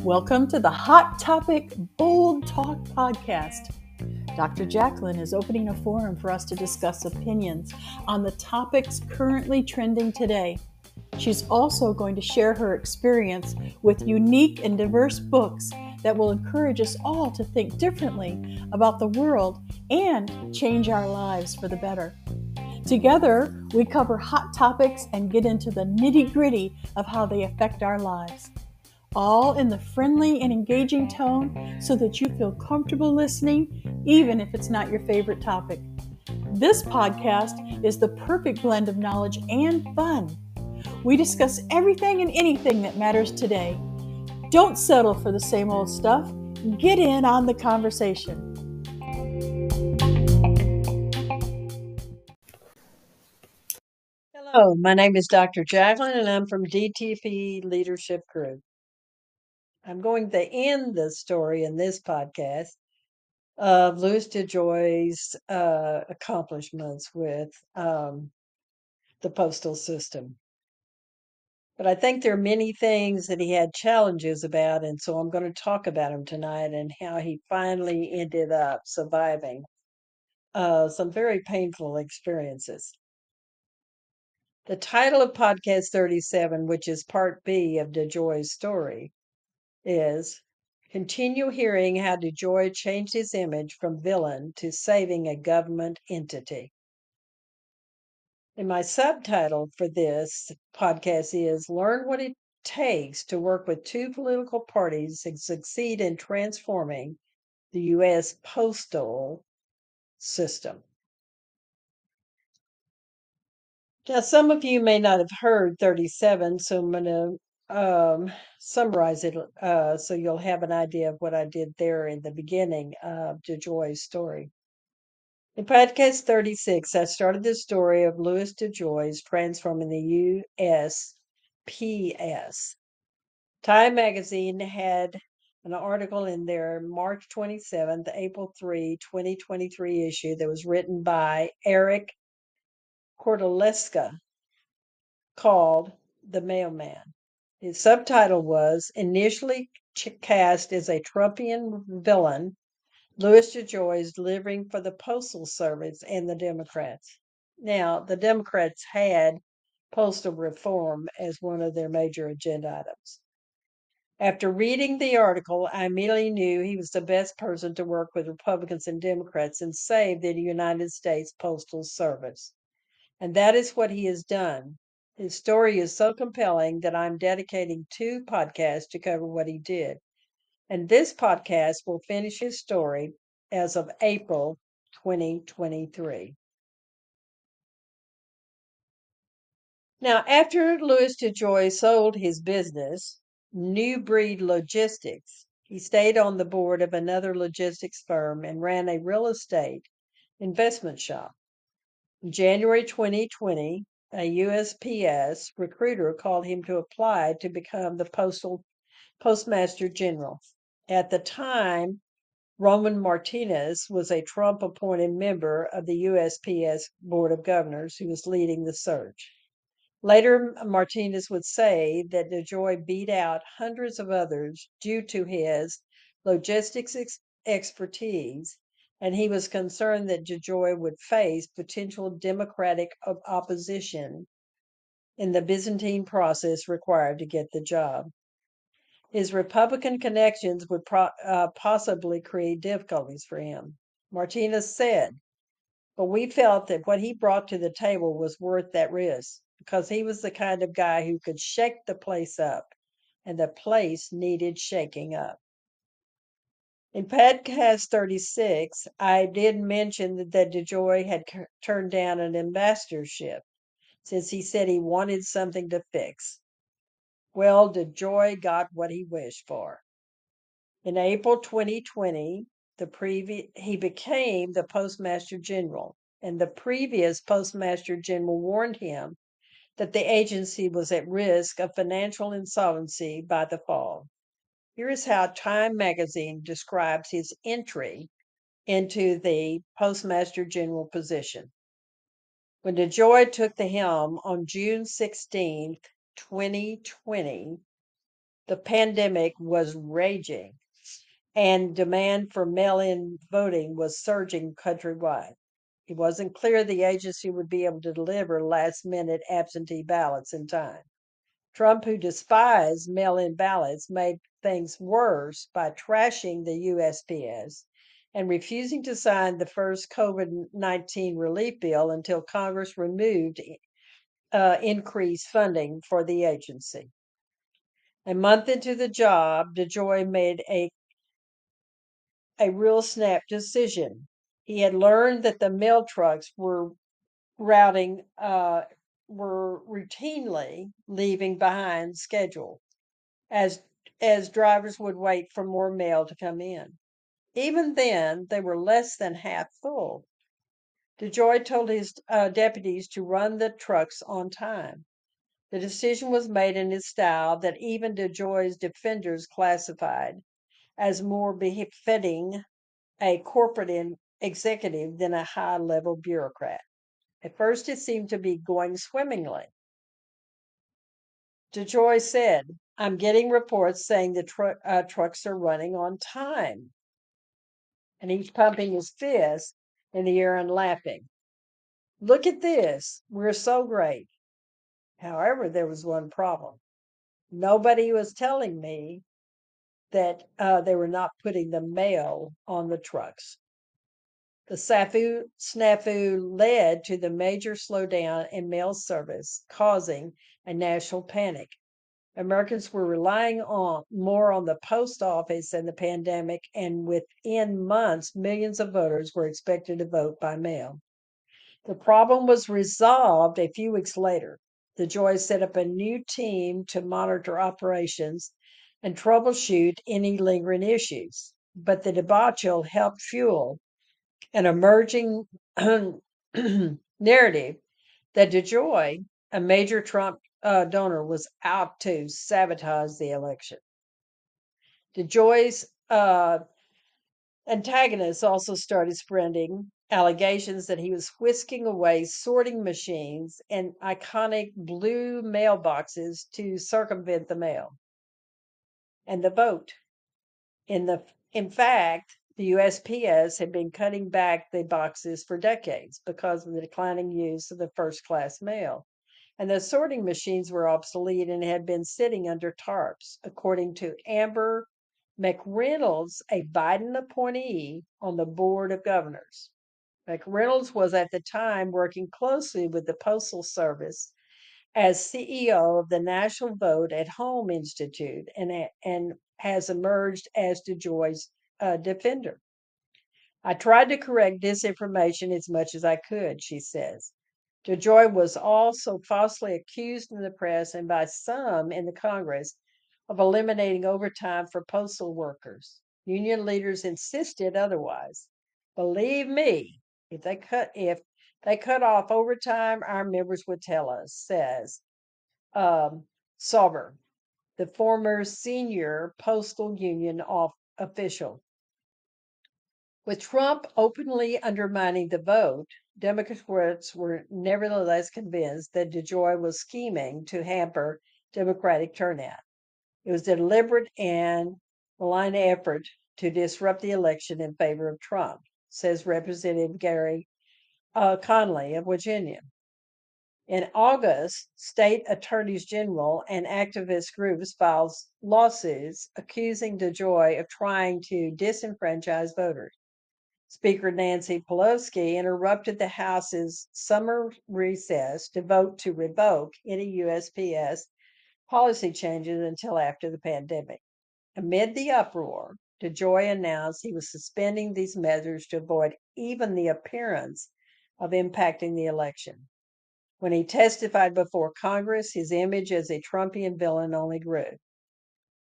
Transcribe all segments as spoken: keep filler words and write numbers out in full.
Welcome to the Hot Topic Bold Talk podcast. Doctor Jackalyn is opening a forum for us to discuss opinions on the topics currently trending today. She's also going to share her experience with unique and diverse books that will encourage us all to think differently about the world and change our lives for the better. Together, we cover hot topics and get into the nitty-gritty of how they affect our lives, all in the friendly and engaging tone so that you feel comfortable listening, even if it's not your favorite topic. This podcast is the perfect blend of knowledge and fun. We discuss everything and anything that matters today. Don't settle for the same old stuff. Get in on the conversation. Hello, my name is Doctor Jackalyn, and I'm from D T P Leadership Group. I'm going to end the story in this podcast of Louis DeJoy's uh, accomplishments with um, the postal system. But I think there are many things that he had challenges about, and so I'm going to talk about them tonight and how he finally ended up surviving uh, some very painful experiences. The title of podcast thirty-seven, which is part B of DeJoy's story, is Continue Hearing How DeJoy Changed His Image from Villain to Saving a Government Entity. And my subtitle for this podcast is Learn What It Takes to Work with Two Political Parties and Succeed in Transforming the U S Postal System. Now, some of you may not have heard thirty-seven, so I'm going to um, summarize it uh, so you'll have an idea of what I did there in the beginning of DeJoy's story. In podcast thirty-six, I started the story of Louis DeJoy's transforming the U S P S. Time Magazine had an article in their March twenty-seventh, April third, twenty twenty-three issue that was written by Eric Portalesca called The Mailman. His subtitle was, initially cast as a Trumpian villain, Louis DeJoy is delivering for the Postal Service and the Democrats. Now, the Democrats had postal reform as one of their major agenda items. After reading the article, I immediately knew he was the best person to work with Republicans and Democrats and save the United States Postal Service. And that is what he has done. His story is so compelling that I'm dedicating two podcasts to cover what he did. And this podcast will finish his story as of April twenty twenty-three. Now, after Louis DeJoy sold his business, New Breed Logistics, he stayed on the board of another logistics firm and ran a real estate investment shop. In January twenty twenty, a U S P S recruiter called him to apply to become the Postal Postmaster General. At the time, Roman Martinez was a Trump-appointed member of the U S P S Board of Governors who was leading the search. Later, Martinez would say that DeJoy beat out hundreds of others due to his logistics ex- expertise. And he was concerned that DeJoy would face potential Democratic opposition in the Byzantine process required to get the job. His Republican connections would pro- uh, possibly create difficulties for him. Martinez said, but we felt that what he brought to the table was worth that risk because he was the kind of guy who could shake the place up, and the place needed shaking up. In podcast thirty-six, I did mention that, that DeJoy had c- turned down an ambassadorship since he said he wanted something to fix. Well, DeJoy got what he wished for. In April twenty twenty, the previ- he became the Postmaster General, and the previous Postmaster General warned him that the agency was at risk of financial insolvency by the fall. Here is how Time Magazine describes his entry into the Postmaster General position. When DeJoy took the helm on June sixteenth, twenty twenty, the pandemic was raging and demand for mail-in voting was surging countrywide. It wasn't clear the agency would be able to deliver last-minute absentee ballots in time. Trump, who despised mail-in ballots, made things worse by trashing the U S P S and refusing to sign the first COVID nineteen relief bill until Congress removed uh, increased funding for the agency. A month into the job, DeJoy made a, a real snap decision. He had learned that the mail trucks were routing uh, were routinely leaving behind schedule, as as drivers would wait for more mail to come in. Even then, they were less than half full. DeJoy told his uh, deputies to run the trucks on time. The decision was made in his style that even DeJoy's defenders classified as more befitting a corporate in executive than a high-level bureaucrat. At first, it seemed to be going swimmingly. DeJoy said, "I'm getting reports saying the tr- uh, trucks are running on time." And he's pumping his fist in the air and laughing. "Look at this. We're so great." However, there was one problem. Nobody was telling me that uh, they were not putting the mail on the trucks. The snafu, snafu led to the major slowdown in mail service, causing a national panic. Americans were relying on more on the post office than the pandemic, and within months, millions of voters were expected to vote by mail. The problem was resolved a few weeks later. DeJoy set up a new team to monitor operations and troubleshoot any lingering issues, but the debacle helped fuel an emerging narrative that DeJoy, a major Trump uh, donor, was out to sabotage the election. DeJoy's uh, antagonists also started spreading allegations that he was whisking away sorting machines and iconic blue mailboxes to circumvent the mail and the vote. In the, in fact, the U S P S had been cutting back the boxes for decades because of the declining use of the first-class mail, and the sorting machines were obsolete and had been sitting under tarps, according to Amber McReynolds, a Biden appointee on the Board of Governors. McReynolds was at the time working closely with the Postal Service as C E O of the National Vote at Home Institute and, and has emerged as DeJoy's Uh, defender. "I tried to correct disinformation as much as I could," she says. DeJoy was also falsely accused in the press and by some in the Congress of eliminating overtime for postal workers. Union leaders insisted otherwise. "Believe me, if they cut if they cut off overtime, our members would tell us," says um, Sauber, the former senior postal union official. With Trump openly undermining the vote, Democrats were nevertheless convinced that DeJoy was scheming to hamper Democratic turnout. It was a deliberate and malign effort to disrupt the election in favor of Trump, says Representative Gary uh, Connolly of Virginia. In August, state attorneys general and activist groups filed lawsuits accusing DeJoy of trying to disenfranchise voters. Speaker Nancy Pelosi interrupted the House's summer recess to vote to revoke any U S P S policy changes until after the pandemic. Amid the uproar, DeJoy announced he was suspending these measures to avoid even the appearance of impacting the election. When he testified before Congress, his image as a Trumpian villain only grew.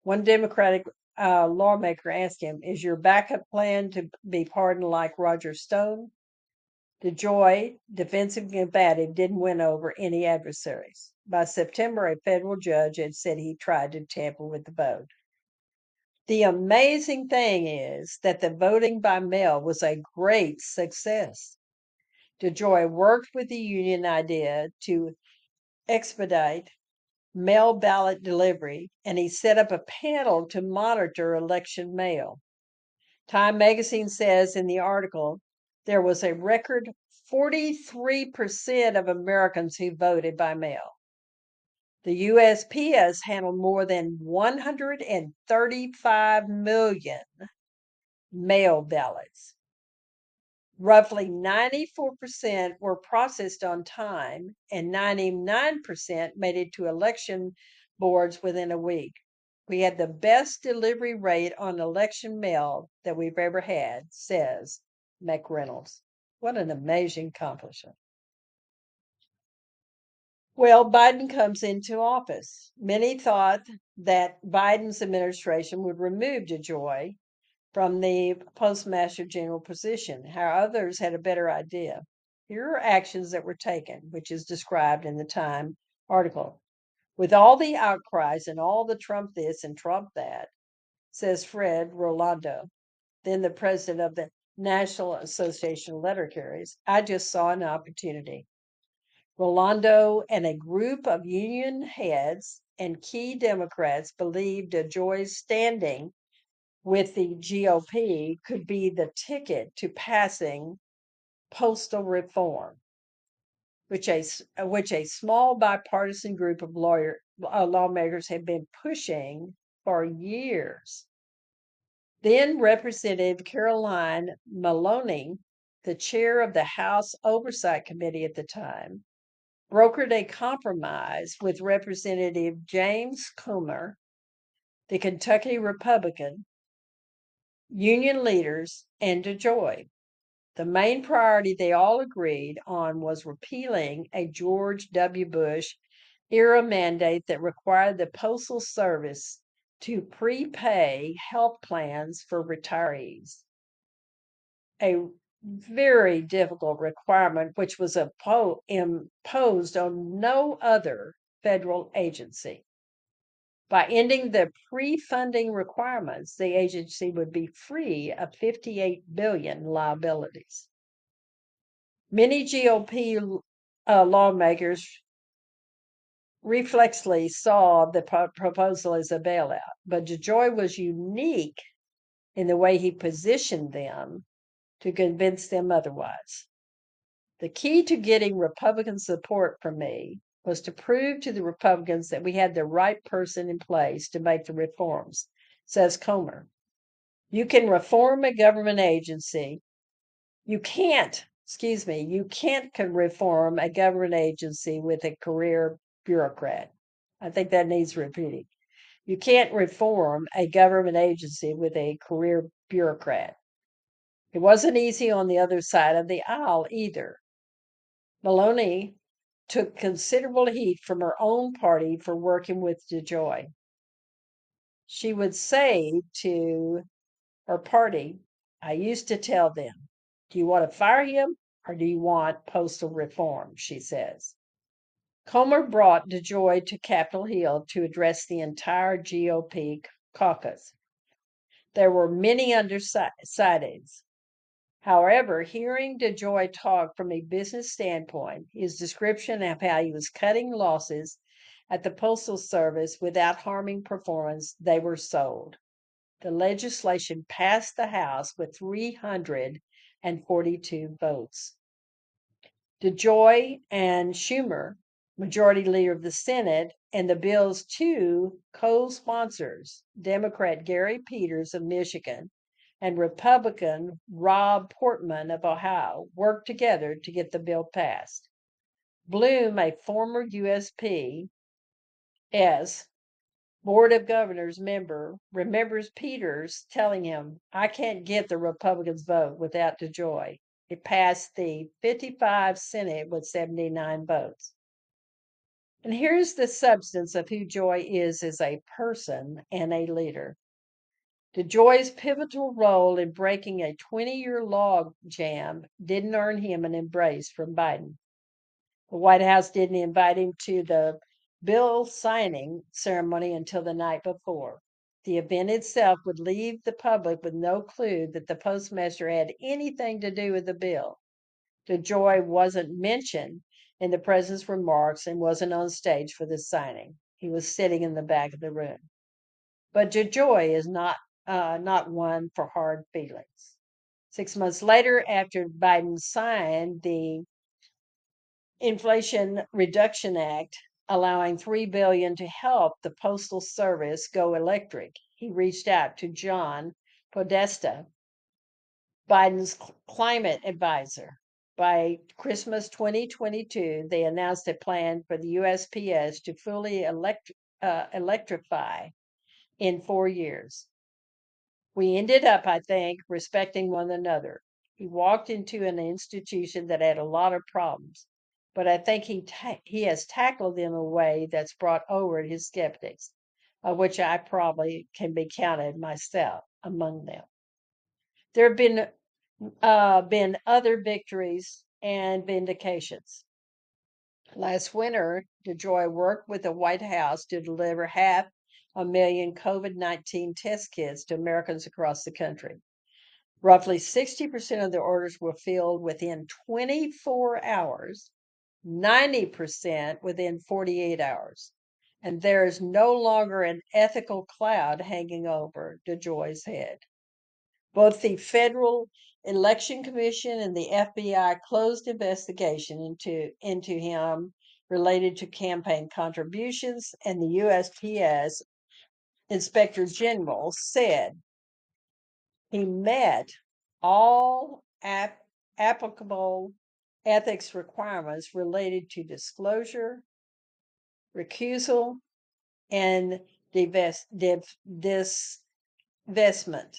One Democratic Uh, lawmaker asked him, "Is your backup plan to be pardoned like Roger Stone?" DeJoy, defensive and combative, didn't win over any adversaries. By September, a federal judge had said he tried to tamper with the vote. The amazing thing is that the voting by mail was a great success. DeJoy worked with the union idea to expedite mail ballot delivery, and he set up a panel to monitor election mail. Time Magazine says in the article, there was a record forty-three percent of Americans who voted by mail. The U S P S handled more than one hundred thirty-five million mail ballots. Roughly ninety-four percent were processed on time, and ninety-nine percent made it to election boards within a week. We had the best delivery rate on election mail that we've ever had, says McReynolds. What an amazing accomplishment. Well, Biden comes into office. Many thought that Biden's administration would remove DeJoy from the Postmaster General position. How others had a better idea. Here are actions that were taken, which is described in the Time article. With all the outcries and all the Trump this and Trump that, says Fred Rolando, then the president of the National Association of Letter Carriers, I just saw an opportunity. Rolando and a group of union heads and key Democrats believed DeJoy's standing with the G O P could be the ticket to passing postal reform, which a, which a small bipartisan group of lawyer, uh, lawmakers had been pushing for years. Then Representative Caroline Maloney, the chair of the House Oversight Committee at the time, brokered a compromise with Representative James Comer, the Kentucky Republican, union leaders, and DeJoy. The main priority they all agreed on was repealing a George W. Bush era mandate that required the Postal Service to prepay health plans for retirees. A very difficult requirement, which was imposed on no other federal agency. By ending the pre-funding requirements, the agency would be free of fifty-eight billion dollars liabilities. Many G O P uh, lawmakers reflexly saw the pro- proposal as a bailout, but DeJoy was unique in the way he positioned them to convince them otherwise. The key to getting Republican support for me was to prove to the Republicans that we had the right person in place to make the reforms, says Comer. You can reform a government agency. You can't, excuse me, you can't reform a government agency with a career bureaucrat. I think that needs repeating. You can't reform a government agency with a career bureaucrat. It wasn't easy on the other side of the aisle either. Maloney took considerable heat from her own party for working with DeJoy. She would say to her party, I used to tell them, do you want to fire him or do you want postal reform, she says. Comer brought DeJoy to Capitol Hill to address the entire G O P caucus. There were many undersides. However, hearing DeJoy talk from a business standpoint, his description of how he was cutting losses at the Postal Service without harming performance, they were sold. The legislation passed the House with three hundred forty-two votes. DeJoy and Schumer, majority leader of the Senate, and the bill's two co-sponsors, Democrat Gary Peters of Michigan and Republican Rob Portman of Ohio, worked together to get the bill passed. Bloom, a former U S P S Board of Governors member, remembers Peters telling him, I can't get the Republicans' vote without DeJoy. It passed the fifty-five Senate with seventy-nine votes. And here's the substance of who Joy is as a person and a leader. DeJoy's pivotal role in breaking a twenty-year log jam didn't earn him an embrace from Biden. The White House didn't invite him to the bill signing ceremony until the night before. The event itself would leave the public with no clue that the postmaster had anything to do with the bill. DeJoy wasn't mentioned in the president's remarks and wasn't on stage for this signing. He was sitting in the back of the room. But DeJoy is not uh, not one for hard feelings. Six months later, after Biden signed the Inflation Reduction Act, allowing three billion dollars to help the Postal Service go electric, he reached out to John Podesta, Biden's climate advisor. By Christmas twenty twenty-two, they announced a plan for the U S P S to fully elect, uh, electrify in four years. We ended up, I think, respecting one another. He walked into an institution that had a lot of problems, but I think he ta- he has tackled them in a way that's brought over his skeptics, of which I probably can be counted myself among them. There have been Uh, been other victories and vindications. Last winter, DeJoy worked with the White House to deliver half a million COVID nineteen test kits to Americans across the country. Roughly sixty percent of the orders were filled within twenty-four hours, ninety percent within forty-eight hours, and there is no longer an ethical cloud hanging over DeJoy's head. Both the Federal Election Commission and the F B I closed investigation into, into him related to campaign contributions, and the U S P S Inspector General said he met all ap- applicable ethics requirements related to disclosure, recusal, and divest- div- disinvestment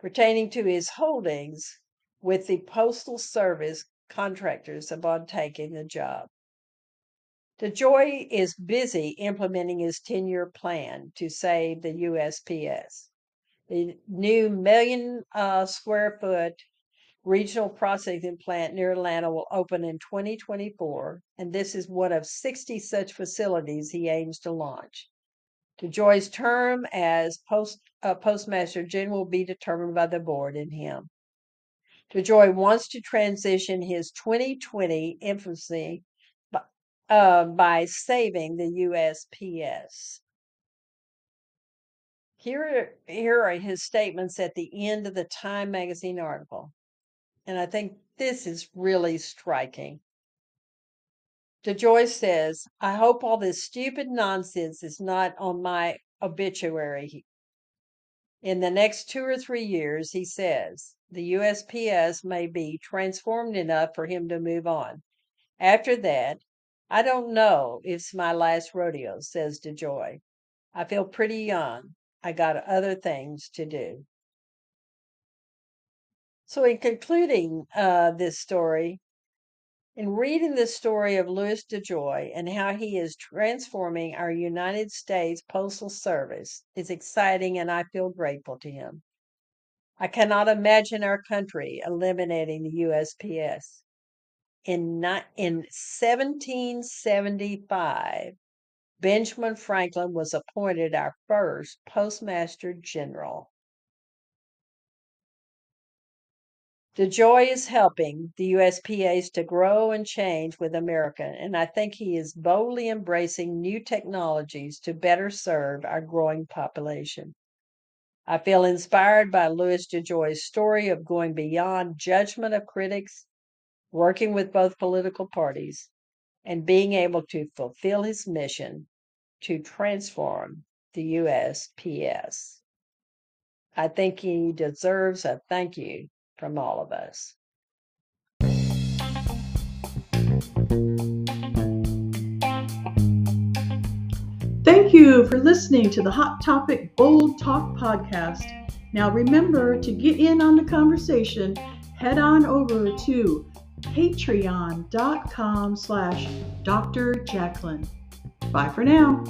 pertaining to his holdings with the Postal Service contractors upon taking the job. DeJoy is busy implementing his ten-year plan to save the U S P S. The new million uh, square foot regional processing plant near Atlanta will open in twenty twenty-four, and this is one of sixty such facilities he aims to launch. DeJoy's term as post, uh, Postmaster General will be determined by the board and him. DeJoy wants to transition his twenty twenty infancy by, uh, by saving the U S P S. Here, here are his statements at the end of the Time Magazine article, and I think this is really striking. DeJoy says, "I hope all this stupid nonsense is not on my obituary." In the next two or three years, he says, the U S P S may be transformed enough for him to move on. After that, I don't know if it's my last rodeo, says DeJoy. I feel pretty young. I got other things to do. So in concluding uh, this story, in reading the story of Louis DeJoy and how he is transforming our United States Postal Service is exciting, and I feel grateful to him. I cannot imagine our country eliminating the U S P S. In, not, in seventeen seventy-five, Benjamin Franklin was appointed our first Postmaster General. DeJoy is helping the U S P S to grow and change with America, and I think he is boldly embracing new technologies to better serve our growing population. I feel inspired by Louis DeJoy's story of going beyond judgment of critics, working with both political parties, and being able to fulfill his mission to transform the U S P S. I think he deserves a thank you from all of us. Thank you for listening to the Hot Topic Bold Talk podcast. Now remember, to get in on the conversation, head on over to patreon dot com slash Doctor Jackalyn. Bye for now.